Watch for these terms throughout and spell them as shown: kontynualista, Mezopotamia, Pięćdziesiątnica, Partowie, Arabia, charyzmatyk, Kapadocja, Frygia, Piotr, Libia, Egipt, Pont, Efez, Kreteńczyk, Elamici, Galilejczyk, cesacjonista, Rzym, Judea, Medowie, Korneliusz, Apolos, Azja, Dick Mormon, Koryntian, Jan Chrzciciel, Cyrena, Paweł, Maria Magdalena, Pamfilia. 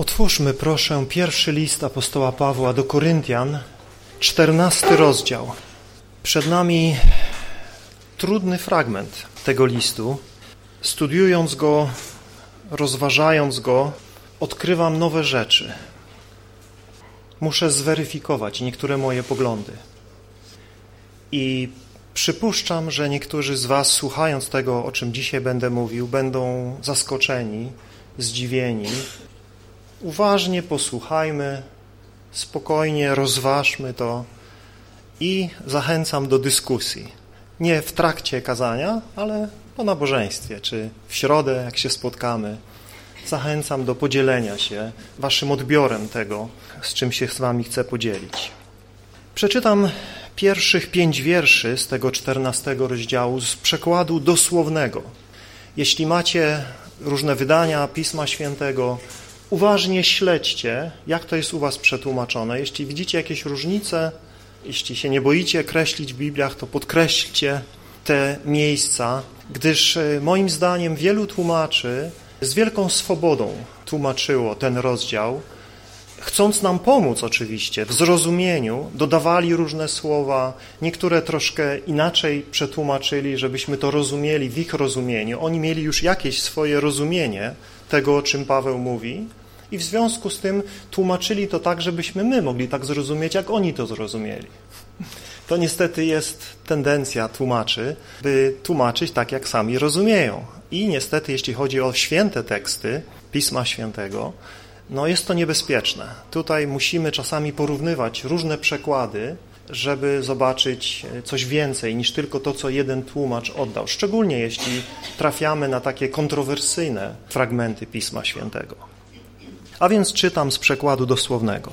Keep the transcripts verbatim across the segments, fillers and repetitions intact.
Otwórzmy proszę pierwszy list apostoła Pawła do Koryntian, czternasty rozdział. Przed nami trudny fragment tego listu. Studiując go, rozważając go, odkrywam nowe rzeczy. Muszę zweryfikować niektóre moje poglądy. I przypuszczam, że niektórzy z Was, słuchając tego, o czym dzisiaj będę mówił, będą zaskoczeni, zdziwieni. Uważnie posłuchajmy, spokojnie rozważmy to i zachęcam do dyskusji. Nie w trakcie kazania, ale po nabożeństwie, czy w środę, jak się spotkamy. Zachęcam do podzielenia się Waszym odbiorem tego, z czym się z Wami chcę podzielić. Przeczytam pierwszych pięć wierszy z tego czternastego rozdziału z przekładu dosłownego. Jeśli macie różne wydania Pisma Świętego, uważnie śledźcie, jak to jest u Was przetłumaczone. Jeśli widzicie jakieś różnice, jeśli się nie boicie kreślić w Bibliach, to podkreślcie te miejsca, gdyż moim zdaniem wielu tłumaczy z wielką swobodą tłumaczyło ten rozdział, chcąc nam pomóc oczywiście w zrozumieniu, dodawali różne słowa, niektóre troszkę inaczej przetłumaczyli, żebyśmy to rozumieli w ich rozumieniu. Oni mieli już jakieś swoje rozumienie tego, o czym Paweł mówi i w związku z tym tłumaczyli to tak, żebyśmy my mogli tak zrozumieć, jak oni to zrozumieli. To niestety jest tendencja tłumaczy, by tłumaczyć tak, jak sami rozumieją. I niestety, jeśli chodzi o święte teksty Pisma Świętego, no jest to niebezpieczne. Tutaj musimy czasami porównywać różne przekłady, żeby zobaczyć coś więcej niż tylko to, co jeden tłumacz oddał. Szczególnie jeśli trafiamy na takie kontrowersyjne fragmenty Pisma Świętego. A więc czytam z przekładu dosłownego.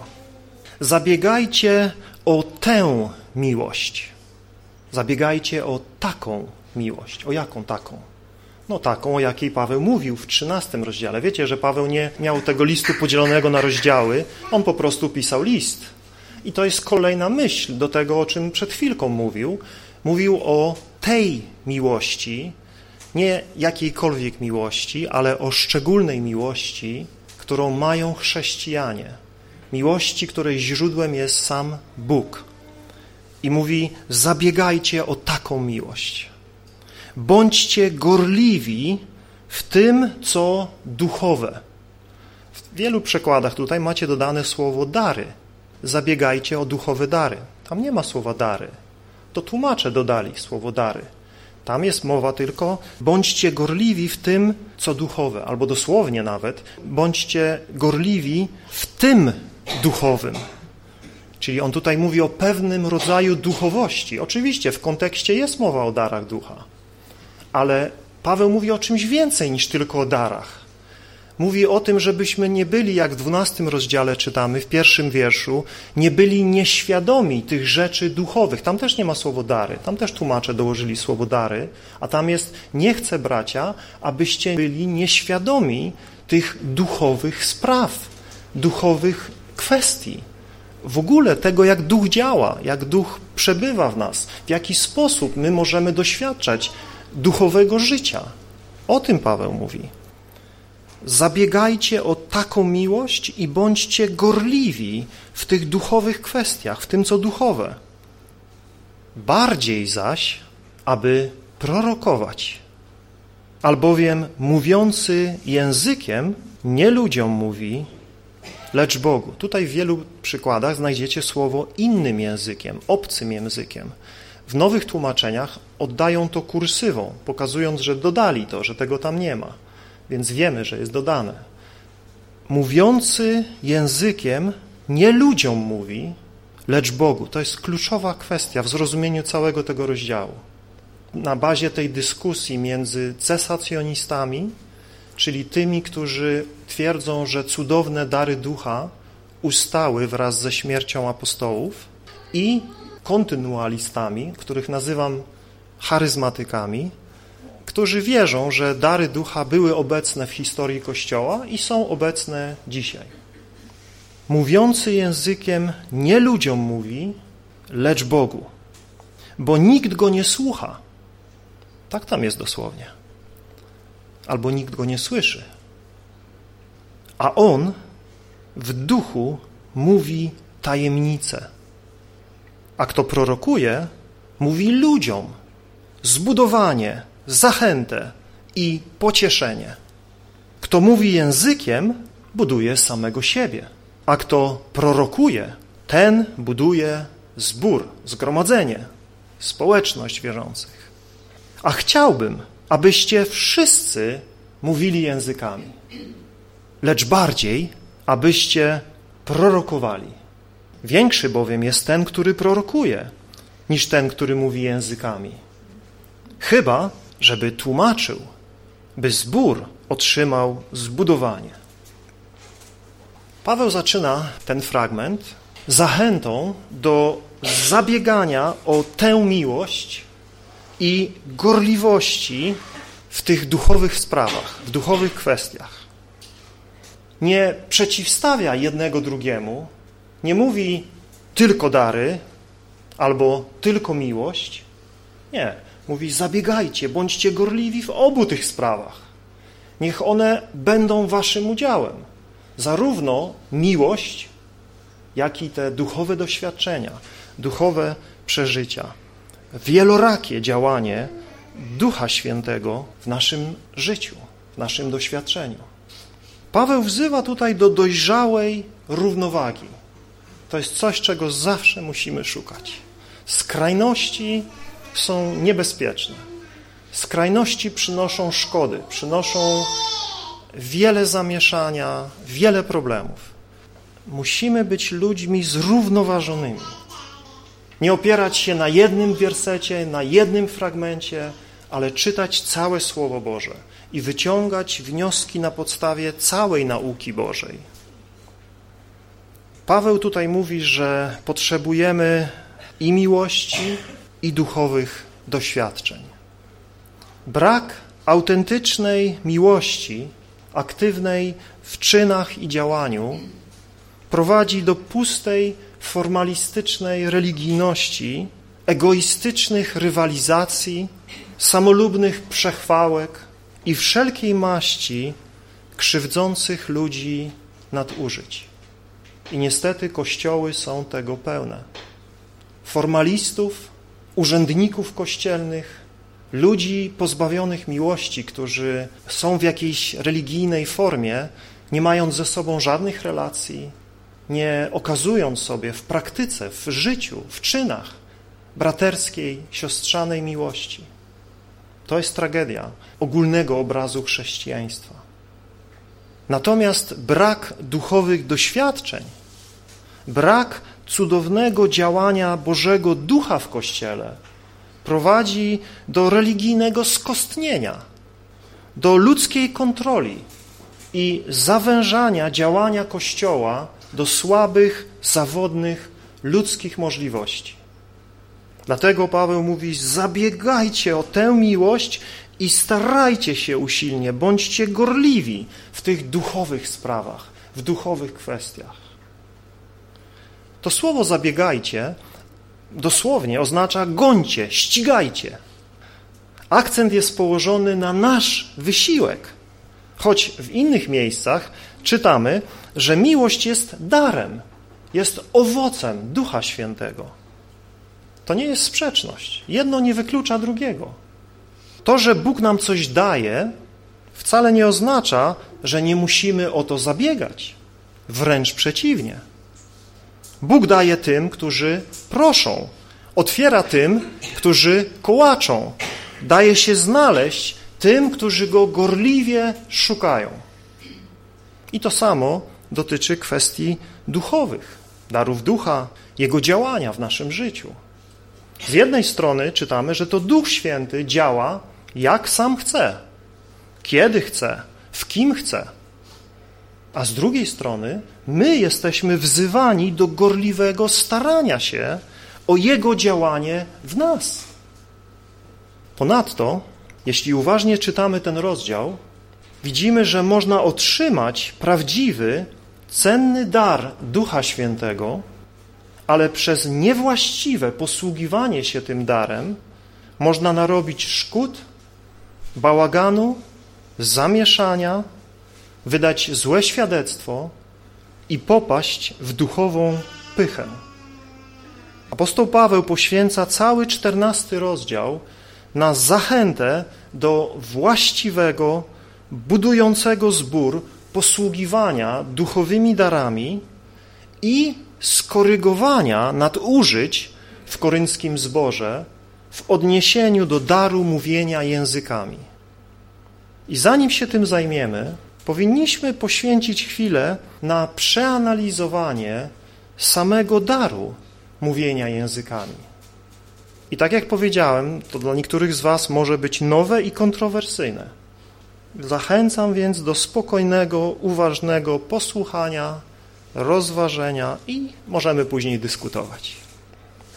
Zabiegajcie o tę miłość. Zabiegajcie o taką miłość. O jaką taką? No taką, o jakiej Paweł mówił w trzynastym rozdziale. Wiecie, że Paweł nie miał tego listu podzielonego na rozdziały, on po prostu pisał list. I to jest kolejna myśl do tego, o czym przed chwilką mówił. Mówił o tej miłości, nie jakiejkolwiek miłości, ale o szczególnej miłości, którą mają chrześcijanie. Miłości, której źródłem jest sam Bóg. I mówi, zabiegajcie o taką miłość. Bądźcie gorliwi w tym, co duchowe. W wielu przekładach tutaj macie dodane słowo dary. Zabiegajcie o duchowe dary. Tam nie ma słowa dary. To tłumacze dodali słowo dary. Tam jest mowa tylko bądźcie gorliwi w tym, co duchowe. Albo dosłownie nawet bądźcie gorliwi w tym duchowym. Czyli on tutaj mówi o pewnym rodzaju duchowości. Oczywiście w kontekście jest mowa o darach ducha. Ale Paweł mówi o czymś więcej niż tylko o darach. Mówi o tym, żebyśmy nie byli, jak w dwunastym rozdziale czytamy, w pierwszym wierszu, nie byli nieświadomi tych rzeczy duchowych. Tam też nie ma słowa dary, tam też tłumacze dołożyli słowo dary, a tam jest nie chcę, bracia, abyście byli nieświadomi tych duchowych spraw, duchowych kwestii. W ogóle tego, jak Duch działa, jak Duch przebywa w nas, w jaki sposób my możemy doświadczać duchowego życia. O tym Paweł mówi. Zabiegajcie o taką miłość i bądźcie gorliwi w tych duchowych kwestiach, w tym, co duchowe. Bardziej zaś, aby prorokować. Albowiem mówiący językiem nie ludziom mówi, lecz Bogu. Tutaj w wielu przykładach znajdziecie słowo innym językiem, obcym językiem. W nowych tłumaczeniach oddają to kursywą, pokazując, że dodali to, że tego tam nie ma. Więc wiemy, że jest dodane. Mówiący językiem nie ludziom mówi, lecz Bogu. To jest kluczowa kwestia w zrozumieniu całego tego rozdziału. Na bazie tej dyskusji między cesacjonistami, czyli tymi, którzy twierdzą, że cudowne dary ducha ustały wraz ze śmiercią apostołów i kontynualistami, których nazywam charyzmatykami, którzy wierzą, że dary ducha były obecne w historii Kościoła i są obecne dzisiaj. Mówiący językiem nie ludziom mówi, lecz Bogu, bo nikt go nie słucha. Tak tam jest dosłownie. Albo nikt go nie słyszy. A on w duchu mówi tajemnicę, a kto prorokuje, mówi ludziom zbudowanie, zachętę i pocieszenie. Kto mówi językiem, buduje samego siebie, a kto prorokuje, ten buduje zbór, zgromadzenie, społeczność wierzących. A chciałbym, abyście wszyscy mówili językami, lecz bardziej, abyście prorokowali. Większy bowiem jest ten, który prorokuje, niż ten, który mówi językami. Chyba, żeby tłumaczył, by zbór otrzymał zbudowanie. Paweł zaczyna ten fragment zachętą do zabiegania o tę miłość i gorliwości w tych duchowych sprawach, w duchowych kwestiach. Nie przeciwstawia jednego drugiemu, nie mówi tylko dary albo tylko miłość. Nie, mówi zabiegajcie, bądźcie gorliwi w obu tych sprawach. Niech one będą waszym udziałem, zarówno miłość, jak i te duchowe doświadczenia, duchowe przeżycia, wielorakie działanie Ducha Świętego w naszym życiu, w naszym doświadczeniu. Paweł wzywa tutaj do dojrzałej równowagi. To jest coś, czego zawsze musimy szukać. Skrajności są niebezpieczne. Skrajności przynoszą szkody, przynoszą wiele zamieszania, wiele problemów. Musimy być ludźmi zrównoważonymi. Nie opierać się na jednym wersecie, na jednym fragmencie, ale czytać całe Słowo Boże i wyciągać wnioski na podstawie całej nauki Bożej. Paweł tutaj mówi, że potrzebujemy i miłości, i duchowych doświadczeń. Brak autentycznej miłości, aktywnej w czynach i działaniu, prowadzi do pustej, formalistycznej religijności, egoistycznych rywalizacji, samolubnych przechwałek i wszelkiej maści krzywdzących ludzi nadużyć. I niestety kościoły są tego pełne. Formalistów, urzędników kościelnych, ludzi pozbawionych miłości, którzy są w jakiejś religijnej formie, nie mając ze sobą żadnych relacji, nie okazując sobie w praktyce, w życiu, w czynach braterskiej, siostrzanej miłości. To jest tragedia ogólnego obrazu chrześcijaństwa. Natomiast brak duchowych doświadczeń, brak cudownego działania Bożego Ducha w Kościele prowadzi do religijnego skostnienia, do ludzkiej kontroli i zawężania działania Kościoła do słabych, zawodnych, ludzkich możliwości. Dlatego Paweł mówi, zabiegajcie o tę miłość i starajcie się usilnie, bądźcie gorliwi w tych duchowych sprawach, w duchowych kwestiach. To słowo zabiegajcie dosłownie oznacza gońcie, ścigajcie. Akcent jest położony na nasz wysiłek, choć w innych miejscach czytamy, że miłość jest darem, jest owocem Ducha Świętego. To nie jest sprzeczność. Jedno nie wyklucza drugiego. To, że Bóg nam coś daje, wcale nie oznacza, że nie musimy o to zabiegać. Wręcz przeciwnie. Bóg daje tym, którzy proszą, otwiera tym, którzy kołaczą, daje się znaleźć tym, którzy Go gorliwie szukają. I to samo dotyczy kwestii duchowych, darów ducha, jego działania w naszym życiu. Z jednej strony czytamy, że to Duch Święty działa jak sam chce, kiedy chce, w kim chce. A z drugiej strony my jesteśmy wzywani do gorliwego starania się o Jego działanie w nas. Ponadto, jeśli uważnie czytamy ten rozdział, widzimy, że można otrzymać prawdziwy, cenny dar Ducha Świętego, ale przez niewłaściwe posługiwanie się tym darem można narobić szkód, bałaganu, zamieszania, wydać złe świadectwo i popaść w duchową pychę. Apostoł Paweł poświęca cały czternasty rozdział na zachętę do właściwego, budującego zbór posługiwania duchowymi darami i skorygowania nadużyć w korynckim zborze w odniesieniu do daru mówienia językami. I zanim się tym zajmiemy, powinniśmy poświęcić chwilę na przeanalizowanie samego daru mówienia językami. I tak jak powiedziałem, to dla niektórych z was może być nowe i kontrowersyjne. Zachęcam więc do spokojnego, uważnego posłuchania, rozważenia i możemy później dyskutować.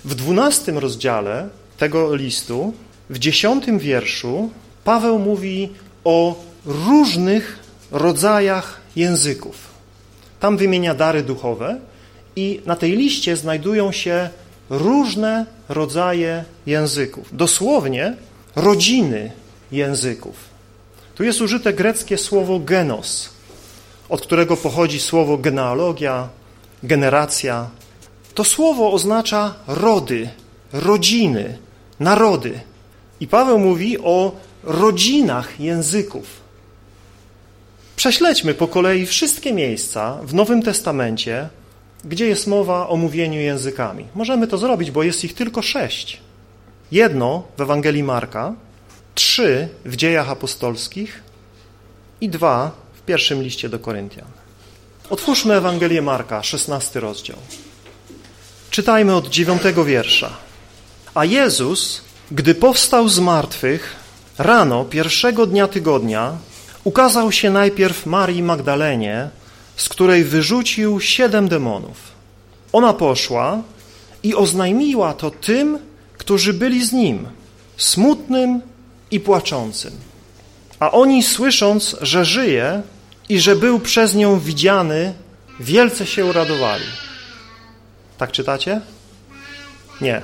W dwunastym rozdziale tego listu, w dziesiątym wierszu, Paweł mówi o różnych rodzajach języków. Tam wymienia dary duchowe i na tej liście znajdują się różne rodzaje języków. Dosłownie rodziny języków. Tu jest użyte greckie słowo genos, od którego pochodzi słowo genealogia, generacja. To słowo oznacza rody, rodziny, narody. I Paweł mówi o rodzinach języków. Prześledźmy po kolei wszystkie miejsca w Nowym Testamencie, gdzie jest mowa o mówieniu językami. Możemy to zrobić, bo jest ich tylko sześć. Jedno w Ewangelii Marka, trzy w Dziejach Apostolskich i dwa w pierwszym liście do Koryntian. Otwórzmy Ewangelię Marka, szesnasty rozdział. Czytajmy od dziewiątego wiersza. A Jezus, gdy powstał z martwych, rano pierwszego dnia tygodnia, ukazał się najpierw Marii Magdalenie, z której wyrzucił siedem demonów. Ona poszła i oznajmiła to tym, którzy byli z nim, smutnym i płaczącym. A oni, słysząc, że żyje i że był przez nią widziany, wielce się uradowali. Tak czytacie? Nie.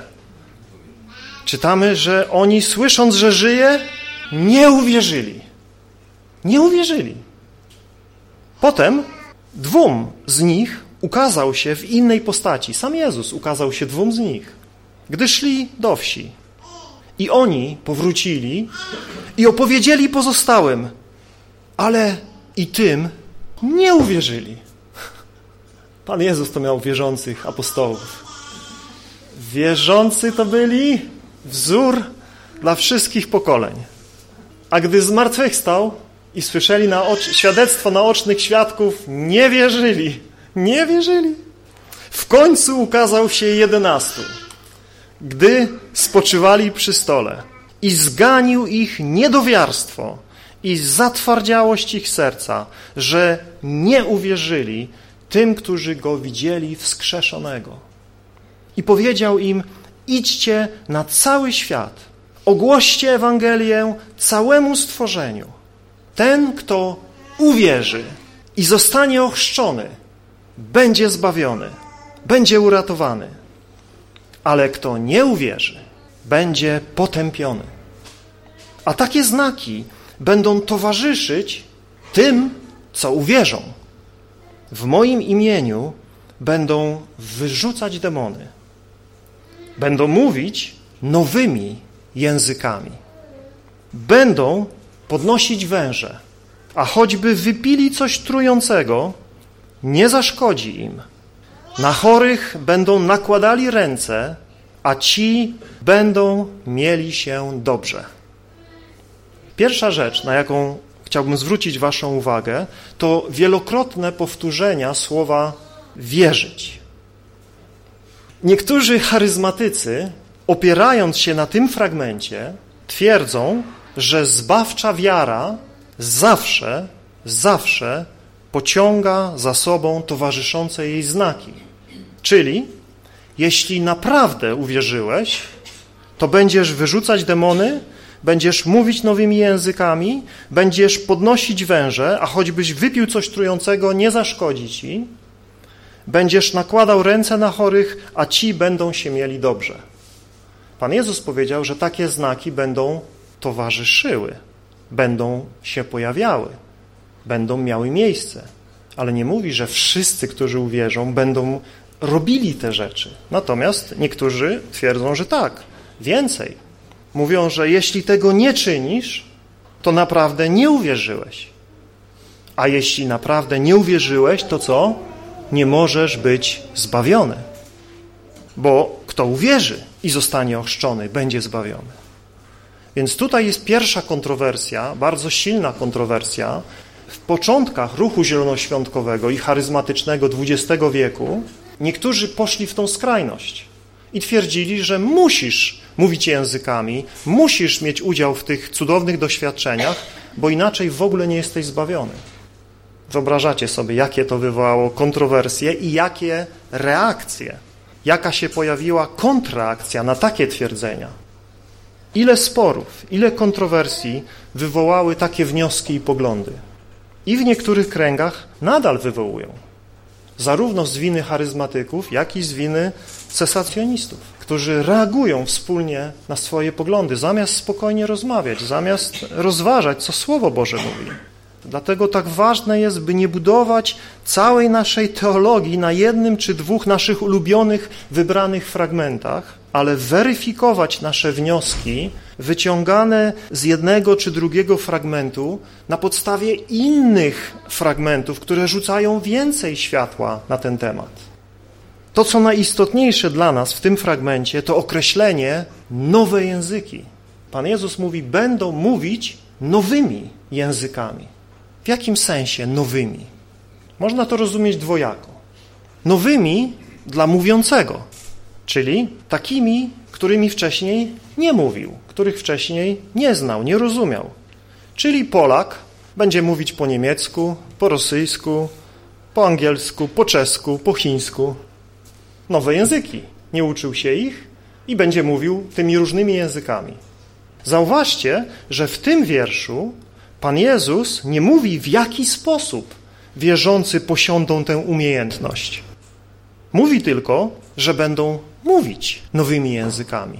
Czytamy, że oni, słysząc, że żyje, nie uwierzyli. Nie uwierzyli. Potem dwóm z nich ukazał się w innej postaci. Sam Jezus ukazał się dwóm z nich, gdy szli do wsi. I oni powrócili i opowiedzieli pozostałym, ale i tym nie uwierzyli. Pan Jezus to miał wierzących apostołów. Wierzący to byli wzór dla wszystkich pokoleń. A gdy zmartwychwstał i słyszeli naocz... świadectwo naocznych świadków, nie wierzyli, nie wierzyli. W końcu ukazał się jedenastu, gdy spoczywali przy stole i zganił ich niedowiarstwo i zatwardziałość ich serca, że nie uwierzyli tym, którzy go widzieli wskrzeszonego. I powiedział im, idźcie na cały świat, ogłoście Ewangelię całemu stworzeniu. Ten, kto uwierzy i zostanie ochrzczony, będzie zbawiony, będzie uratowany, ale kto nie uwierzy, będzie potępiony. A takie znaki będą towarzyszyć tym, co uwierzą. W moim imieniu będą wyrzucać demony, będą mówić nowymi językami, będą podnosić węże, a choćby wypili coś trującego, nie zaszkodzi im. Na chorych będą nakładali ręce, a ci będą mieli się dobrze. Pierwsza rzecz, na jaką chciałbym zwrócić waszą uwagę, to wielokrotne powtórzenia słowa wierzyć. Niektórzy charyzmatycy, opierając się na tym fragmencie, twierdzą, że zbawcza wiara zawsze, zawsze pociąga za sobą towarzyszące jej znaki. Czyli jeśli naprawdę uwierzyłeś, to będziesz wyrzucać demony, będziesz mówić nowymi językami, będziesz podnosić węże, a choćbyś wypił coś trującego, nie zaszkodzi ci, będziesz nakładał ręce na chorych, a ci będą się mieli dobrze. Pan Jezus powiedział, że takie znaki będą towarzyszyły, będą się pojawiały, będą miały miejsce, ale nie mówi, że wszyscy, którzy uwierzą, będą robili te rzeczy. Natomiast niektórzy twierdzą, że tak, więcej. Mówią, że jeśli tego nie czynisz, to naprawdę nie uwierzyłeś. A jeśli naprawdę nie uwierzyłeś, to co? Nie możesz być zbawiony. Bo kto uwierzy i zostanie ochrzczony, będzie zbawiony. Więc tutaj jest pierwsza kontrowersja, bardzo silna kontrowersja. W początkach ruchu zielonoświątkowego i charyzmatycznego dwudziestego wieku niektórzy poszli w tą skrajność i twierdzili, że musisz mówić językami, musisz mieć udział w tych cudownych doświadczeniach, bo inaczej w ogóle nie jesteś zbawiony. Wyobrażacie sobie, jakie to wywołało kontrowersje i jakie reakcje, jaka się pojawiła kontraakcja na takie twierdzenia. Ile sporów, ile kontrowersji wywołały takie wnioski i poglądy. I w niektórych kręgach nadal wywołują. Zarówno z winy charyzmatyków, jak i z winy cesacjonistów, którzy reagują wspólnie na swoje poglądy, zamiast spokojnie rozmawiać, zamiast rozważać, co Słowo Boże mówi. Dlatego tak ważne jest, by nie budować całej naszej teologii na jednym czy dwóch naszych ulubionych, wybranych fragmentach, ale weryfikować nasze wnioski wyciągane z jednego czy drugiego fragmentu na podstawie innych fragmentów, które rzucają więcej światła na ten temat. To, co najistotniejsze dla nas w tym fragmencie, to określenie nowe języki. Pan Jezus mówi, będą mówić nowymi językami. W jakim sensie nowymi? Można to rozumieć dwojako. Nowymi dla mówiącego, czyli takimi, którymi wcześniej nie mówił, których wcześniej nie znał, nie rozumiał. Czyli Polak będzie mówić po niemiecku, po rosyjsku, po angielsku, po czesku, po chińsku. Nowe języki. Nie uczył się ich i będzie mówił tymi różnymi językami. Zauważcie, że w tym wierszu Pan Jezus nie mówi, w jaki sposób wierzący posiądą tę umiejętność. Mówi tylko, że będą mówić nowymi językami.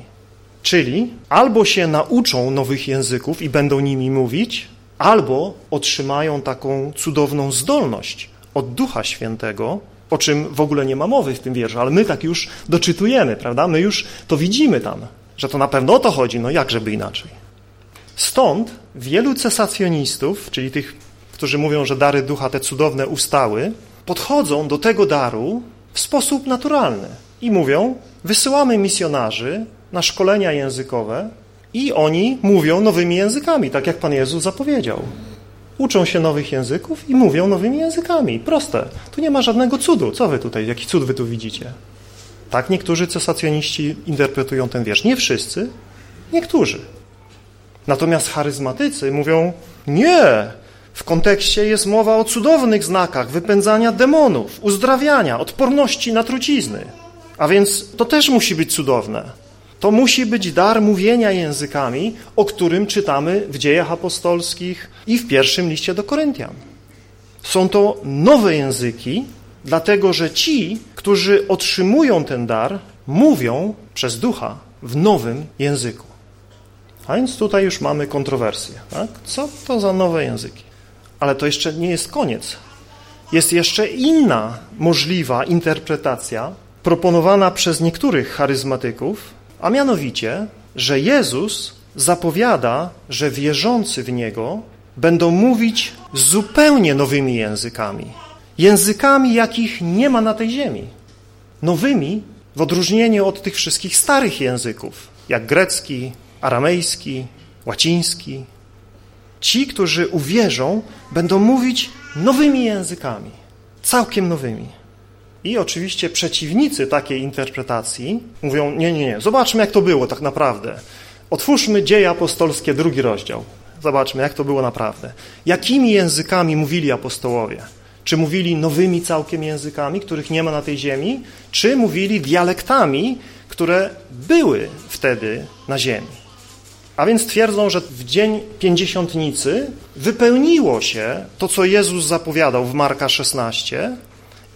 Czyli albo się nauczą nowych języków i będą nimi mówić, albo otrzymają taką cudowną zdolność od Ducha Świętego, o czym w ogóle nie ma mowy w tym wierszu, ale my tak już doczytujemy, prawda? My już to widzimy tam, że to na pewno o to chodzi, no jak żeby inaczej. Stąd wielu cesacjonistów, czyli tych, którzy mówią, że dary ducha te cudowne ustały, podchodzą do tego daru w sposób naturalny i mówią, wysyłamy misjonarzy na szkolenia językowe i oni mówią nowymi językami, tak jak Pan Jezus zapowiedział. Uczą się nowych języków i mówią nowymi językami. Proste. Tu nie ma żadnego cudu. Co wy tutaj, jaki cud wy tu widzicie? Tak niektórzy cesacjoniści interpretują ten wiersz. Nie wszyscy, niektórzy. Natomiast charyzmatycy mówią, nie, w kontekście jest mowa o cudownych znakach wypędzania demonów, uzdrawiania, odporności na trucizny. A więc to też musi być cudowne. To musi być dar mówienia językami, o którym czytamy w Dziejach Apostolskich i w pierwszym liście do Koryntian. Są to nowe języki, dlatego że ci, którzy otrzymują ten dar, mówią przez Ducha w nowym języku. A więc tutaj już mamy kontrowersję. Tak? Co to za nowe języki? Ale to jeszcze nie jest koniec. Jest jeszcze inna możliwa interpretacja proponowana przez niektórych charyzmatyków, a mianowicie, że Jezus zapowiada, że wierzący w Niego będą mówić zupełnie nowymi językami. Językami, jakich nie ma na tej ziemi. Nowymi w odróżnieniu od tych wszystkich starych języków, jak grecki, aramejski, łaciński. Ci, którzy uwierzą, będą mówić nowymi językami, całkiem nowymi. I oczywiście przeciwnicy takiej interpretacji mówią, nie, nie, nie, zobaczmy jak to było tak naprawdę. Otwórzmy Dzieje Apostolskie, drugi rozdział. Zobaczmy jak to było naprawdę. Jakimi językami mówili apostołowie? Czy mówili nowymi całkiem językami, których nie ma na tej ziemi? Czy mówili dialektami, które były wtedy na ziemi? A więc twierdzą, że w dzień Pięćdziesiątnicy wypełniło się to, co Jezus zapowiadał w Marka szesnaście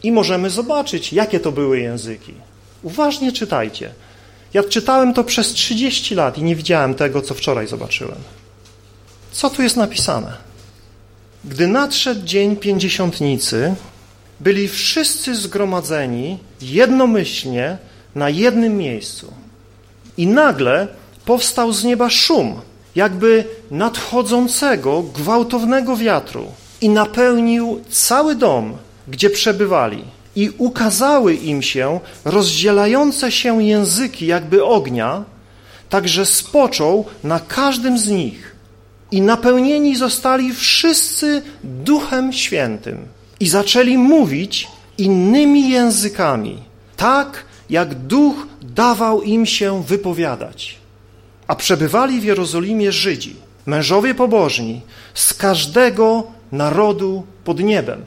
i możemy zobaczyć, jakie to były języki. Uważnie czytajcie. Ja czytałem to przez trzydzieści lat i nie widziałem tego, co wczoraj zobaczyłem. Co tu jest napisane? Gdy nadszedł dzień Pięćdziesiątnicy, byli wszyscy zgromadzeni jednomyślnie na jednym miejscu. I nagle powstał z nieba szum, jakby nadchodzącego, gwałtownego wiatru i napełnił cały dom, gdzie przebywali. I ukazały im się rozdzielające się języki jakby ognia, tak że spoczął na każdym z nich. I napełnieni zostali wszyscy Duchem Świętym i zaczęli mówić innymi językami, tak jak Duch dawał im się wypowiadać. A przebywali w Jerozolimie Żydzi, mężowie pobożni, z każdego narodu pod niebem.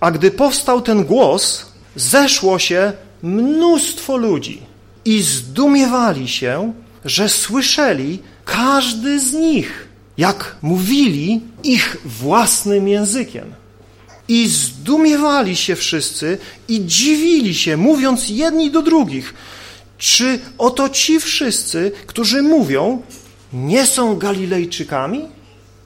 A gdy powstał ten głos, zeszło się mnóstwo ludzi i zdumiewali się, że słyszeli każdy z nich, jak mówili ich własnym językiem. I zdumiewali się wszyscy i dziwili się, mówiąc jedni do drugich, czy oto ci wszyscy, którzy mówią, nie są Galilejczykami?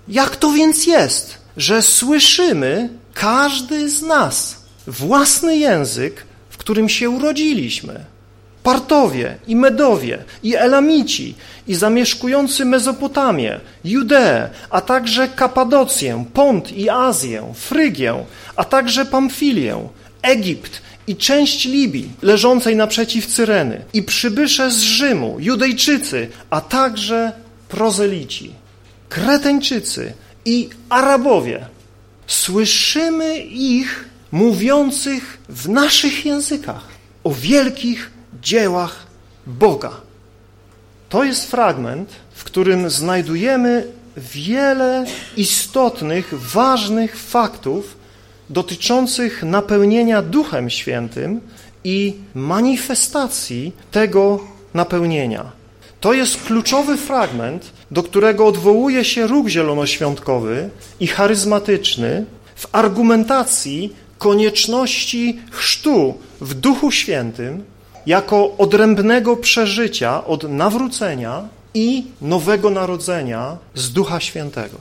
Jak to więc jest, że słyszymy każdy z nas własny język, w którym się urodziliśmy? Partowie i Medowie i Elamici i zamieszkujący Mezopotamię, Judeę, a także Kapadocję, Pont i Azję, Frygię, a także Pamfilię, Egipt i część Libii leżącej naprzeciw Cyreny i przybysze z Rzymu, Judejczycy, a także prozelici, Kreteńczycy i Arabowie. Słyszymy ich mówiących w naszych językach o wielkich dziełach Boga. To jest fragment, w którym znajdujemy wiele istotnych, ważnych faktów dotyczących napełnienia Duchem Świętym i manifestacji tego napełnienia. To jest kluczowy fragment, do którego odwołuje się ruch zielonoświątkowy i charyzmatyczny w argumentacji konieczności chrztu w Duchu Świętym jako odrębnego przeżycia od nawrócenia i nowego narodzenia z Ducha Świętego.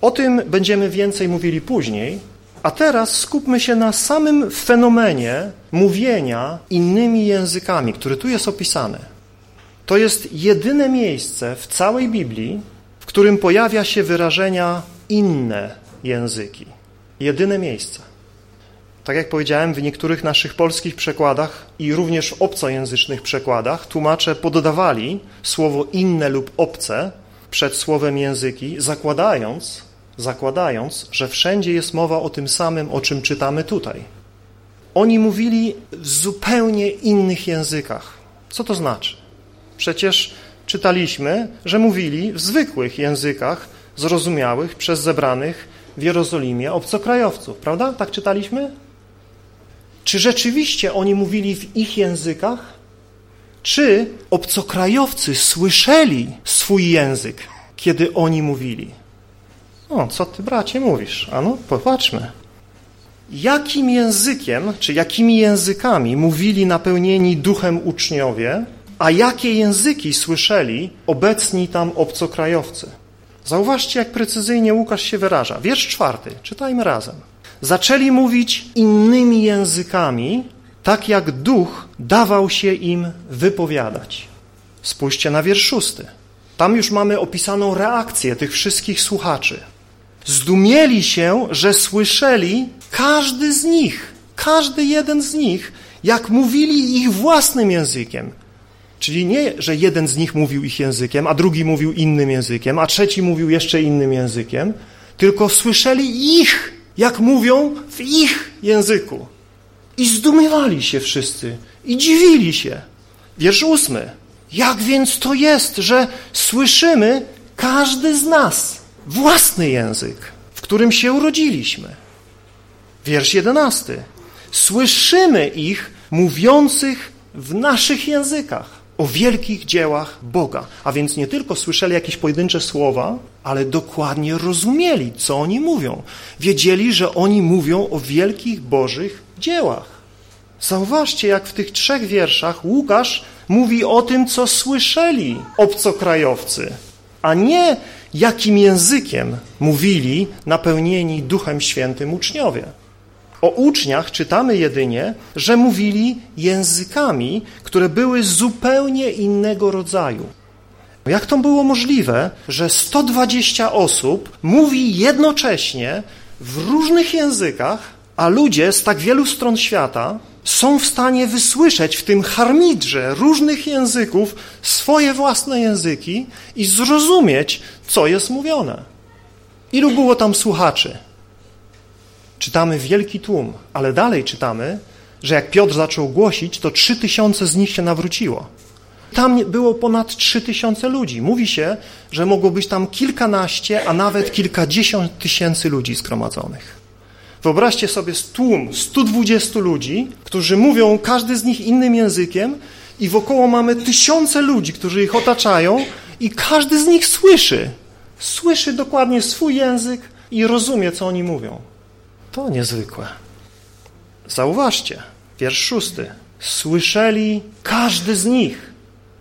O tym będziemy więcej mówili później, a teraz skupmy się na samym fenomenie mówienia innymi językami, który tu jest opisany. To jest jedyne miejsce w całej Biblii, w którym pojawia się wyrażenia inne języki. Jedyne miejsce. Tak jak powiedziałem, w niektórych naszych polskich przekładach i również obcojęzycznych przekładach tłumacze poddawali słowo inne lub obce przed słowem języki, zakładając, zakładając, że wszędzie jest mowa o tym samym, o czym czytamy tutaj. Oni mówili w zupełnie innych językach. Co to znaczy? Przecież czytaliśmy, że mówili w zwykłych językach zrozumiałych przez zebranych w Jerozolimie obcokrajowców, prawda? Tak czytaliśmy? Czy rzeczywiście oni mówili w ich językach? Czy obcokrajowcy słyszeli swój język, kiedy oni mówili? O, co ty, bracie, mówisz? A no, popatrzmy. Jakim językiem, czy jakimi językami mówili napełnieni duchem uczniowie, a jakie języki słyszeli obecni tam obcokrajowcy? Zauważcie, jak precyzyjnie Łukasz się wyraża. Wiersz czwarty, czytajmy razem. Zaczęli mówić innymi językami, tak jak Duch dawał się im wypowiadać. Spójrzcie na wiersz szósty. Tam już mamy opisaną reakcję tych wszystkich słuchaczy. Zdumieli się, że słyszeli każdy z nich, każdy jeden z nich, jak mówili ich własnym językiem. Czyli nie, że jeden z nich mówił ich językiem, a drugi mówił innym językiem, a trzeci mówił jeszcze innym językiem, tylko słyszeli ich, jak mówią w ich języku. I zdumiewali się wszyscy i dziwili się. Wiersz ósmy. Jak więc to jest, że słyszymy każdy z nas własny język, w którym się urodziliśmy? Wiersz jedenasty. Słyszymy ich mówiących w naszych językach o wielkich dziełach Boga. A więc nie tylko słyszeli jakieś pojedyncze słowa, ale dokładnie rozumieli, co oni mówią. Wiedzieli, że oni mówią o wielkich Bożych dziełach. Zauważcie, jak w tych trzech wierszach Łukasz mówi o tym, co słyszeli obcokrajowcy, a nie jakim językiem mówili napełnieni Duchem Świętym uczniowie. O uczniach czytamy jedynie, że mówili językami, które były zupełnie innego rodzaju. Jak to było możliwe, że sto dwadzieścia osób mówi jednocześnie w różnych językach, a ludzie z tak wielu stron świata są w stanie wysłyszeć w tym harmidrze różnych języków swoje własne języki i zrozumieć, co jest mówione? Ilu było tam słuchaczy? Czytamy wielki tłum, ale dalej czytamy, że jak Piotr zaczął głosić, to trzy tysiące z nich się nawróciło. Tam było ponad trzy tysiące ludzi. Mówi się, że mogło być tam kilkanaście, a nawet kilkadziesiąt tysięcy ludzi zgromadzonych. Wyobraźcie sobie tłum stu dwudziestu ludzi, którzy mówią każdy z nich innym językiem i wokoło mamy tysiące ludzi, którzy ich otaczają i każdy z nich słyszy. Słyszy dokładnie swój język i rozumie, co oni mówią. To niezwykłe. Zauważcie, wiersz szósty. Słyszeli każdy z nich.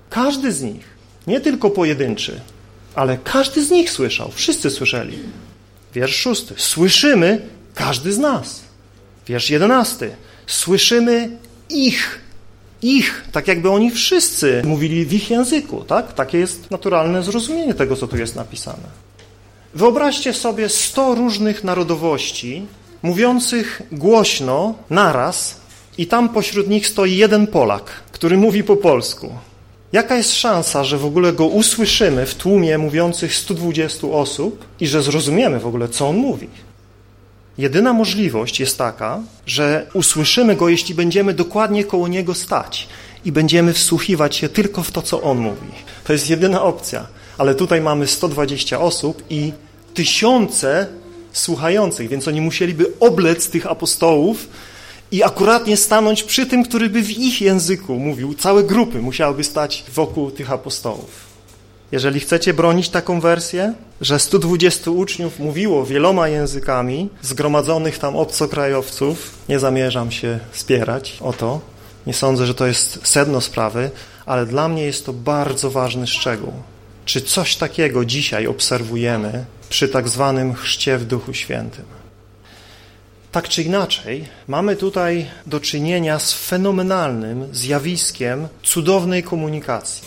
Każdy z nich. Nie tylko pojedynczy, ale każdy z nich słyszał. Wszyscy słyszeli. Wiersz szósty. Słyszymy każdy z nas. Wiersz jedenasty. Słyszymy ich. Ich. Tak jakby oni wszyscy mówili w ich języku. Tak? Takie jest naturalne zrozumienie tego, co tu jest napisane. Wyobraźcie sobie sto różnych narodowości mówiących głośno, naraz i tam pośród nich stoi jeden Polak, który mówi po polsku. Jaka jest szansa, że w ogóle go usłyszymy w tłumie mówiących stu dwudziestu osób i że zrozumiemy w ogóle, co on mówi? Jedyna możliwość jest taka, że usłyszymy go, jeśli będziemy dokładnie koło niego stać i będziemy wsłuchiwać się tylko w to, co on mówi. To jest jedyna opcja, ale tutaj mamy sto dwadzieścia osób i tysiące słuchających, więc oni musieliby oblec tych apostołów i akuratnie stanąć przy tym, który by w ich języku mówił. Całe grupy musiałyby stać wokół tych apostołów. Jeżeli chcecie bronić taką wersję, że stu dwudziestu uczniów mówiło wieloma językami zgromadzonych tam obcokrajowców, nie zamierzam się spierać o to, nie sądzę, że to jest sedno sprawy, ale dla mnie jest to bardzo ważny szczegół. Czy coś takiego dzisiaj obserwujemy przy tak zwanym chrzcie w Duchu Świętym? Tak czy inaczej, mamy tutaj do czynienia z fenomenalnym zjawiskiem cudownej komunikacji.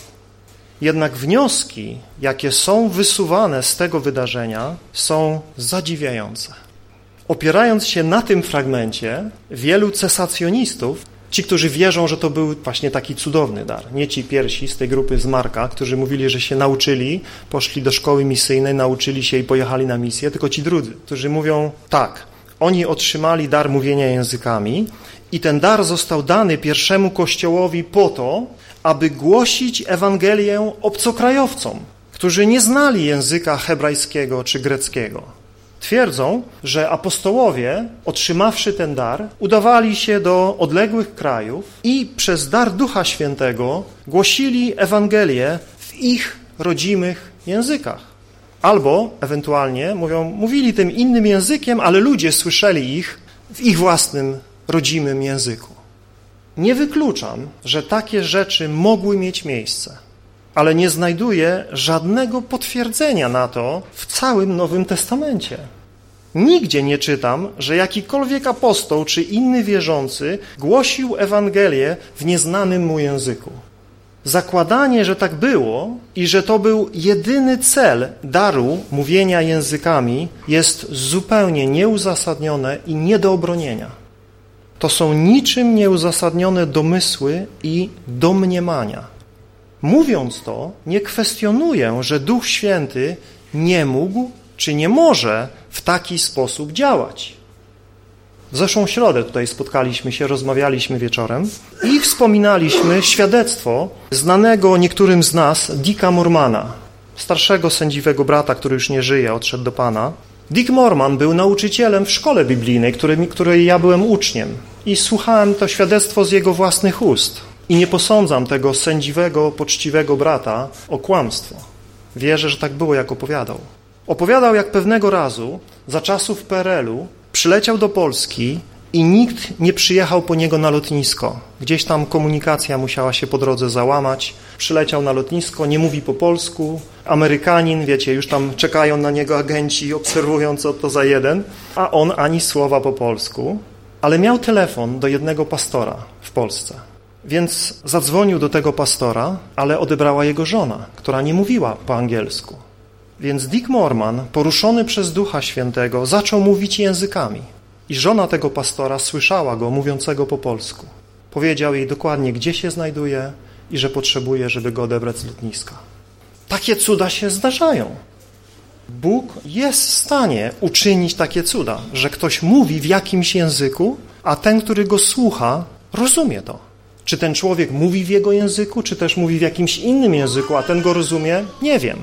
Jednak wnioski, jakie są wysuwane z tego wydarzenia, są zadziwiające. Opierając się na tym fragmencie, wielu cesacjonistów, ci, którzy wierzą, że to był właśnie taki cudowny dar, nie ci pierwsi z tej grupy z Marka, którzy mówili, że się nauczyli, poszli do szkoły misyjnej, nauczyli się i pojechali na misję, tylko ci drudzy, którzy mówią tak, oni otrzymali dar mówienia językami i ten dar został dany pierwszemu kościołowi po to, aby głosić Ewangelię obcokrajowcom, którzy nie znali języka hebrajskiego czy greckiego. Twierdzą, że apostołowie, otrzymawszy ten dar, udawali się do odległych krajów i przez dar Ducha Świętego głosili Ewangelię w ich rodzimych językach. Albo ewentualnie, mówią, mówili tym innym językiem, ale ludzie słyszeli ich w ich własnym rodzimym języku. Nie wykluczam, że takie rzeczy mogły mieć miejsce, ale nie znajduję żadnego potwierdzenia na to w całym Nowym Testamencie. Nigdzie nie czytam, że jakikolwiek apostoł czy inny wierzący głosił Ewangelię w nieznanym mu języku. Zakładanie, że tak było i że to był jedyny cel daru mówienia językami, jest zupełnie nieuzasadnione i nie do obronienia. To są niczym nieuzasadnione domysły i domniemania. Mówiąc to, nie kwestionuję, że Duch Święty nie mógł czy nie może w taki sposób działać. W zeszłą środę tutaj spotkaliśmy się, rozmawialiśmy wieczorem i wspominaliśmy świadectwo znanego niektórym z nas Dicka Mormona, starszego sędziwego brata, który już nie żyje, odszedł do Pana. Dick Mormon był nauczycielem w szkole biblijnej, której, której ja byłem uczniem i słuchałem to świadectwo z jego własnych ust. I nie posądzam tego sędziwego, poczciwego brata o kłamstwo. Wierzę, że tak było, jak opowiadał. Opowiadał, jak pewnego razu za czasów P R L-u przyleciał do Polski i nikt nie przyjechał po niego na lotnisko. Gdzieś tam komunikacja musiała się po drodze załamać. Przyleciał na lotnisko, nie mówi po polsku. Amerykanin, wiecie, już tam czekają na niego agenci, obserwują co to za jeden, a on ani słowa po polsku. Ale miał telefon do jednego pastora w Polsce, więc zadzwonił do tego pastora, ale odebrała jego żona, która nie mówiła po angielsku. Więc Dick Mormon, poruszony przez Ducha Świętego, zaczął mówić językami i żona tego pastora słyszała go mówiącego po polsku. Powiedział jej dokładnie, gdzie się znajduje i że potrzebuje, żeby go odebrać z lotniska. Takie cuda się zdarzają. Bóg jest w stanie uczynić takie cuda, że ktoś mówi w jakimś języku, a ten, który go słucha, rozumie to. Czy ten człowiek mówi w jego języku, czy też mówi w jakimś innym języku, a ten go rozumie? Nie wiem.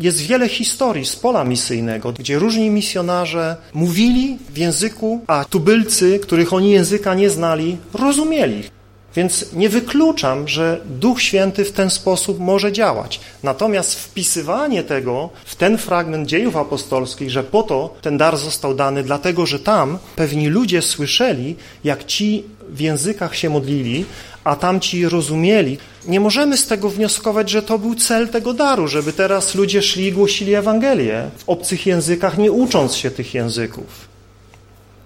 Jest wiele historii z pola misyjnego, gdzie różni misjonarze mówili w języku, a tubylcy, których oni języka nie znali, rozumieli. Więc nie wykluczam, że Duch Święty w ten sposób może działać. Natomiast wpisywanie tego w ten fragment Dziejów Apostolskich, że po to ten dar został dany, dlatego że tam pewni ludzie słyszeli, jak ci w językach się modlili, a tamci rozumieli. Nie możemy z tego wnioskować, że to był cel tego daru, żeby teraz ludzie szli i głosili Ewangelię w obcych językach, nie ucząc się tych języków.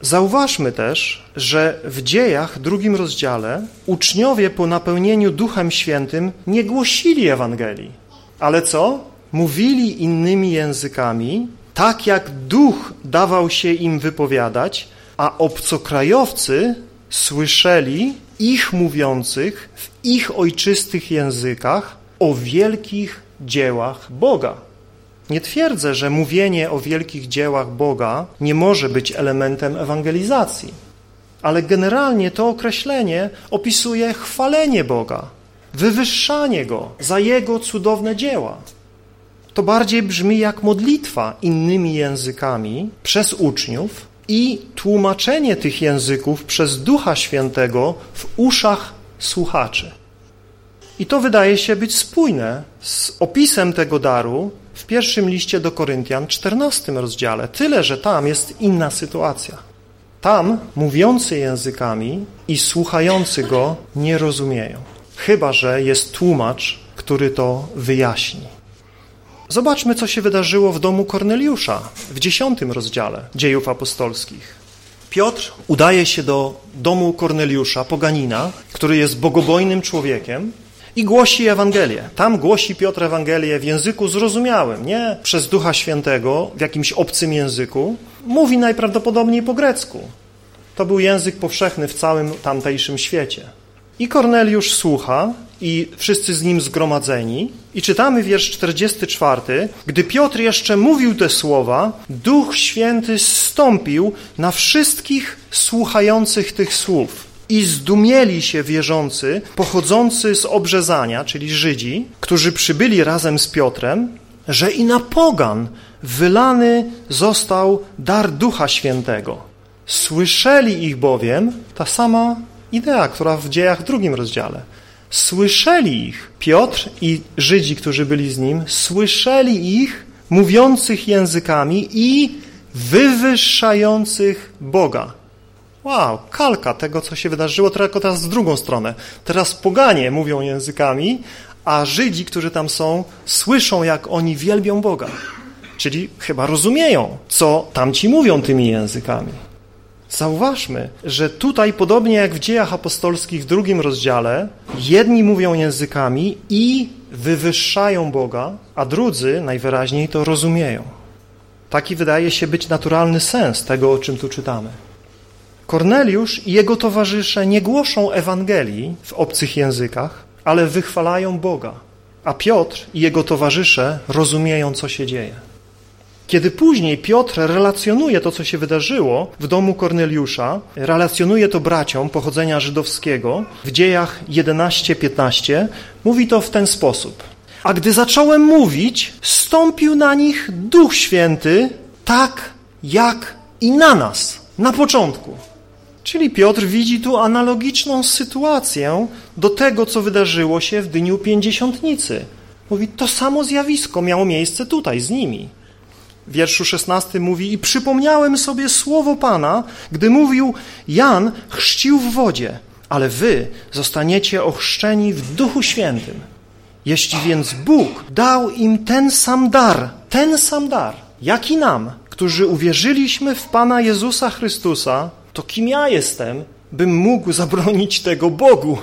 Zauważmy też, że w Dziejach, drugim rozdziale, uczniowie po napełnieniu Duchem Świętym nie głosili Ewangelii, ale co? Mówili innymi językami, tak jak Duch dawał się im wypowiadać, a obcokrajowcy słyszeli ich mówiących w ich ojczystych językach o wielkich dziełach Boga. Nie twierdzę, że mówienie o wielkich dziełach Boga nie może być elementem ewangelizacji, ale generalnie to określenie opisuje chwalenie Boga, wywyższanie Go za Jego cudowne dzieła. To bardziej brzmi jak modlitwa innymi językami przez uczniów i tłumaczenie tych języków przez Ducha Świętego w uszach słuchaczy. I to wydaje się być spójne z opisem tego daru w pierwszym liście do Koryntian, czternastym rozdziale, tyle że tam jest inna sytuacja. Tam mówiący językami i słuchający go nie rozumieją, chyba że jest tłumacz, który to wyjaśni. Zobaczmy, co się wydarzyło w domu Korneliusza w dziesiątym rozdziale Dziejów Apostolskich. Piotr udaje się do domu Korneliusza, poganina, który jest bogobojnym człowiekiem, i głosi Ewangelię. Tam głosi Piotr Ewangelię w języku zrozumiałym, nie przez Ducha Świętego, w jakimś obcym języku. Mówi najprawdopodobniej po grecku. To był język powszechny w całym tamtejszym świecie. I Korneliusz słucha i wszyscy z nim zgromadzeni. I czytamy wiersz czterdziesty czwarty. Gdy Piotr jeszcze mówił te słowa, Duch Święty zstąpił na wszystkich słuchających tych słów. I zdumieli się wierzący, pochodzący z obrzezania, czyli Żydzi, którzy przybyli razem z Piotrem, że i na pogan wylany został dar Ducha Świętego. Słyszeli ich bowiem, ta sama idea, która w Dziejach drugim rozdziale. Słyszeli ich, Piotr i Żydzi, którzy byli z nim, słyszeli ich mówiących językami i wywyższających Boga. Wow, kalka tego, co się wydarzyło, tylko teraz z drugą stronę. Teraz poganie mówią językami, a Żydzi, którzy tam są, słyszą, jak oni wielbią Boga. Czyli chyba rozumieją, co tamci mówią tymi językami. Zauważmy, że tutaj, podobnie jak w Dziejach Apostolskich w drugim rozdziale, jedni mówią językami i wywyższają Boga, a drudzy najwyraźniej to rozumieją. Taki wydaje się być naturalny sens tego, o czym tu czytamy. Korneliusz i jego towarzysze nie głoszą Ewangelii w obcych językach, ale wychwalają Boga, a Piotr i jego towarzysze rozumieją, co się dzieje. Kiedy później Piotr relacjonuje to, co się wydarzyło w domu Korneliusza, relacjonuje to braciom pochodzenia żydowskiego w Dziejach jedenaście piętnaście, mówi to w ten sposób. A gdy zacząłem mówić, zstąpił na nich Duch Święty, tak jak i na nas, na początku. Czyli Piotr widzi tu analogiczną sytuację do tego, co wydarzyło się w dniu Pięćdziesiątnicy. Mówi, to samo zjawisko miało miejsce tutaj, z nimi. W wierszu szesnastym mówi, i przypomniałem sobie słowo Pana, gdy mówił, Jan chrzcił w wodzie, ale wy zostaniecie ochrzczeni w Duchu Świętym. Jeśli więc Bóg dał im ten sam dar, ten sam dar, jak i nam, którzy uwierzyliśmy w Pana Jezusa Chrystusa, to kim ja jestem, bym mógł zabronić tego Bogu?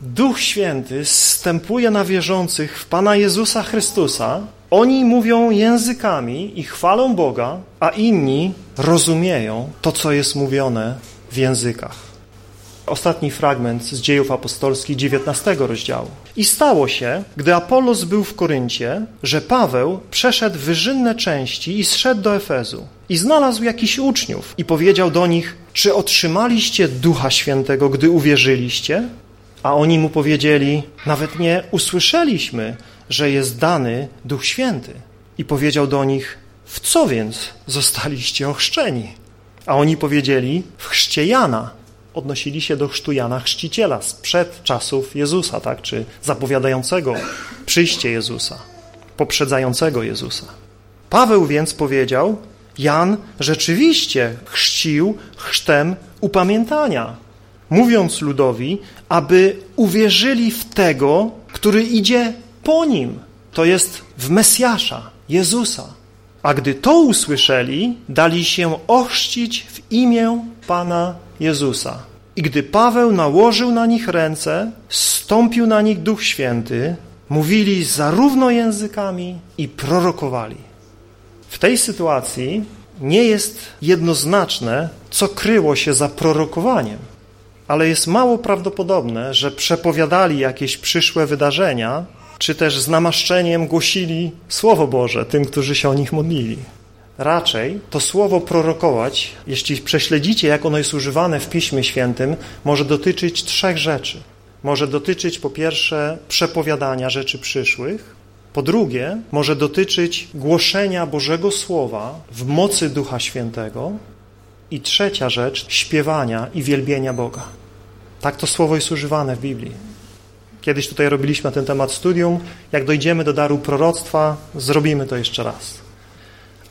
Duch Święty zstępuje na wierzących w Pana Jezusa Chrystusa. Oni mówią językami i chwalą Boga, a inni rozumieją to, co jest mówione w językach. Ostatni fragment z Dziejów Apostolskich, dziewiętnastego rozdziału. I stało się, gdy Apolos był w Koryncie, że Paweł przeszedł wyżynne części i zszedł do Efezu. I znalazł jakichś uczniów i powiedział do nich: czy otrzymaliście Ducha Świętego, gdy uwierzyliście? A oni mu powiedzieli: nawet nie usłyszeliśmy, że jest dany Duch Święty. I powiedział do nich: w co więc zostaliście ochrzczeni? A oni powiedzieli: w chrzcie Jana. Odnosili się do chrztu Jana Chrzciciela sprzed czasów Jezusa, tak, czy zapowiadającego przyjście Jezusa, poprzedzającego Jezusa. Paweł więc powiedział: Jan rzeczywiście chrzcił chrztem upamiętania, mówiąc ludowi, aby uwierzyli w tego, który idzie po nim, to jest w Mesjasza, Jezusa. A gdy to usłyszeli, dali się ochrzcić w imię Pana Jezusa. I gdy Paweł nałożył na nich ręce, zstąpił na nich Duch Święty, mówili zarówno językami i prorokowali. W tej sytuacji nie jest jednoznaczne, co kryło się za prorokowaniem, ale jest mało prawdopodobne, że przepowiadali jakieś przyszłe wydarzenia, czy też z namaszczeniem głosili Słowo Boże tym, którzy się o nich modlili. Raczej to słowo prorokować, jeśli prześledzicie, jak ono jest używane w Piśmie Świętym, może dotyczyć trzech rzeczy. Może dotyczyć po pierwsze przepowiadania rzeczy przyszłych, po drugie może dotyczyć głoszenia Bożego Słowa w mocy Ducha Świętego i trzecia rzecz śpiewania i wielbienia Boga. Tak to słowo jest używane w Biblii. Kiedyś tutaj robiliśmy na ten temat studium. Jak dojdziemy do daru proroctwa, zrobimy to jeszcze raz.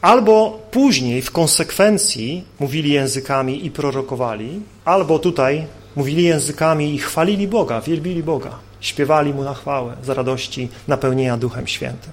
Albo później w konsekwencji mówili językami i prorokowali, albo tutaj mówili językami i chwalili Boga, wielbili Boga, śpiewali Mu na chwałę z radości napełnienia Duchem Świętym.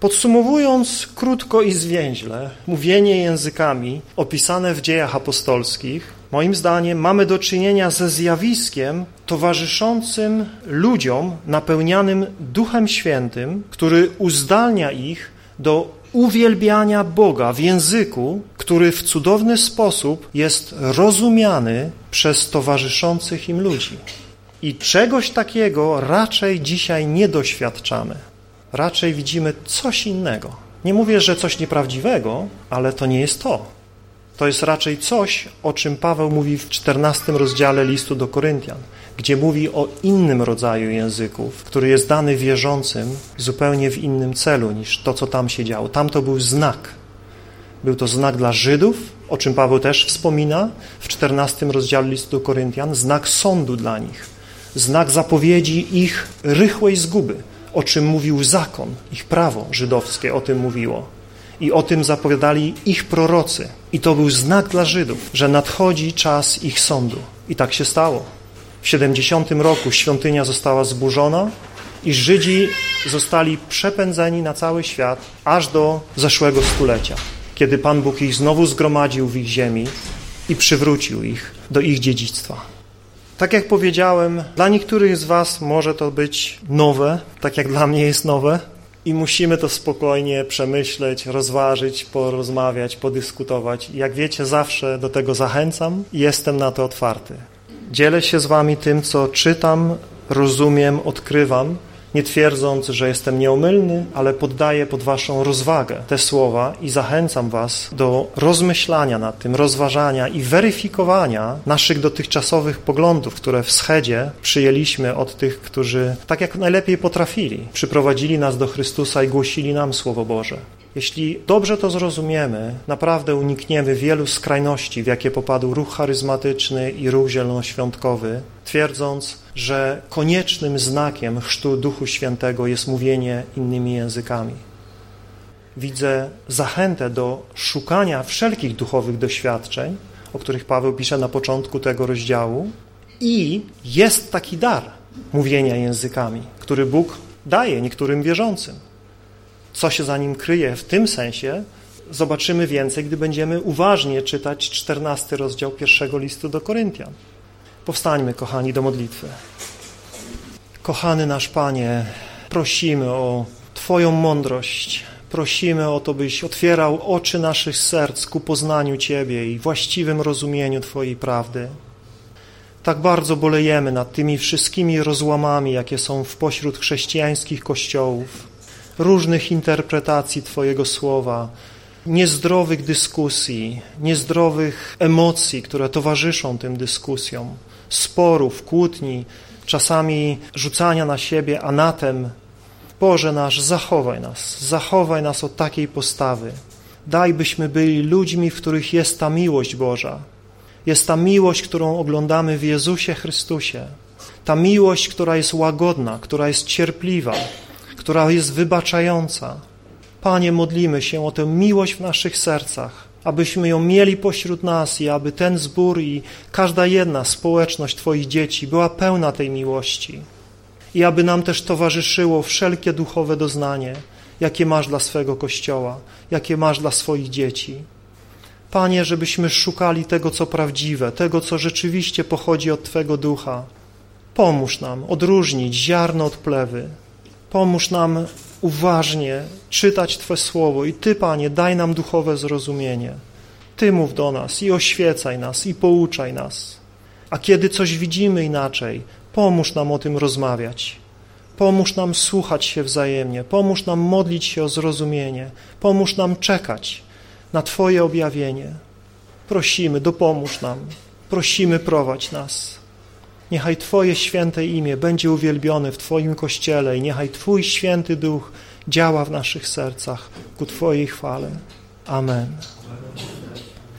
Podsumowując krótko i zwięźle, mówienie językami opisane w Dziejach Apostolskich, moim zdaniem mamy do czynienia ze zjawiskiem towarzyszącym ludziom napełnianym Duchem Świętym, który uzdalnia ich do uwielbiania Boga w języku, który w cudowny sposób jest rozumiany przez towarzyszących im ludzi. I czegoś takiego raczej dzisiaj nie doświadczamy. Raczej widzimy coś innego. Nie mówię, że coś nieprawdziwego, ale to nie jest to. To jest raczej coś, o czym Paweł mówi w czternastym rozdziale listu do Koryntian, gdzie mówi o innym rodzaju języków, który jest dany wierzącym zupełnie w innym celu niż to, co tam się działo. Tam to był znak. Był to znak dla Żydów, o czym Paweł też wspomina w czternastym rozdziale listu do Koryntian, znak sądu dla nich, znak zapowiedzi ich rychłej zguby, o czym mówił zakon, ich prawo żydowskie o tym mówiło. I o tym zapowiadali ich prorocy. I to był znak dla Żydów, że nadchodzi czas ich sądu. I tak się stało. W siedemdziesiątym roku świątynia została zburzona i Żydzi zostali przepędzeni na cały świat aż do zeszłego stulecia, kiedy Pan Bóg ich znowu zgromadził w ich ziemi i przywrócił ich do ich dziedzictwa. Tak jak powiedziałem, dla niektórych z Was może to być nowe, tak jak dla mnie jest nowe, i musimy to spokojnie przemyśleć, rozważyć, porozmawiać, podyskutować. Jak wiecie, zawsze do tego zachęcam i jestem na to otwarty. Dzielę się z Wami tym, co czytam, rozumiem, odkrywam, nie twierdząc, że jestem nieomylny, ale poddaję pod Waszą rozwagę te słowa i zachęcam Was do rozmyślania nad tym, rozważania i weryfikowania naszych dotychczasowych poglądów, które w schedzie przyjęliśmy od tych, którzy tak jak najlepiej potrafili, przyprowadzili nas do Chrystusa i głosili nam Słowo Boże. Jeśli dobrze to zrozumiemy, naprawdę unikniemy wielu skrajności, w jakie popadł ruch charyzmatyczny i ruch zielonoświątkowy, twierdząc, że koniecznym znakiem chrztu Duchu Świętego jest mówienie innymi językami. Widzę zachętę do szukania wszelkich duchowych doświadczeń, o których Paweł pisze na początku tego rozdziału, i jest taki dar mówienia językami, który Bóg daje niektórym wierzącym. Co się za nim kryje w tym sensie, zobaczymy więcej, gdy będziemy uważnie czytać czternasty rozdział pierwszego listu do Koryntian. Powstańmy, kochani, do modlitwy. Kochany nasz Panie, prosimy o Twoją mądrość. Prosimy o to, byś otwierał oczy naszych serc ku poznaniu Ciebie i właściwym rozumieniu Twojej prawdy. Tak bardzo bolejemy nad tymi wszystkimi rozłamami, jakie są w pośród chrześcijańskich kościołów, różnych interpretacji Twojego słowa, niezdrowych dyskusji, niezdrowych emocji, które towarzyszą tym dyskusjom, sporów, kłótni, czasami rzucania na siebie anatem. Boże nasz, zachowaj nas, zachowaj nas od takiej postawy. Daj, byśmy byli ludźmi, w których jest ta miłość Boża. Jest ta miłość, którą oglądamy w Jezusie Chrystusie. Ta miłość, która jest łagodna, która jest cierpliwa, która jest wybaczająca. Panie, modlimy się o tę miłość w naszych sercach, abyśmy ją mieli pośród nas i aby ten zbór i każda jedna społeczność Twoich dzieci była pełna tej miłości. I aby nam też towarzyszyło wszelkie duchowe doznanie, jakie masz dla swego Kościoła, jakie masz dla swoich dzieci. Panie, żebyśmy szukali tego, co prawdziwe, tego, co rzeczywiście pochodzi od Twego Ducha. Pomóż nam odróżnić ziarno od plewy. Pomóż nam uważnie czytać Twe Słowo i Ty, Panie, daj nam duchowe zrozumienie. Ty mów do nas i oświecaj nas i pouczaj nas. A kiedy coś widzimy inaczej, pomóż nam o tym rozmawiać, pomóż nam słuchać się wzajemnie, pomóż nam modlić się o zrozumienie, pomóż nam czekać na Twoje objawienie. Prosimy, dopomóż nam, prosimy, prowadź nas. Niechaj Twoje święte imię będzie uwielbione w Twoim Kościele i niechaj Twój święty Duch działa w naszych sercach ku Twojej chwale. Amen.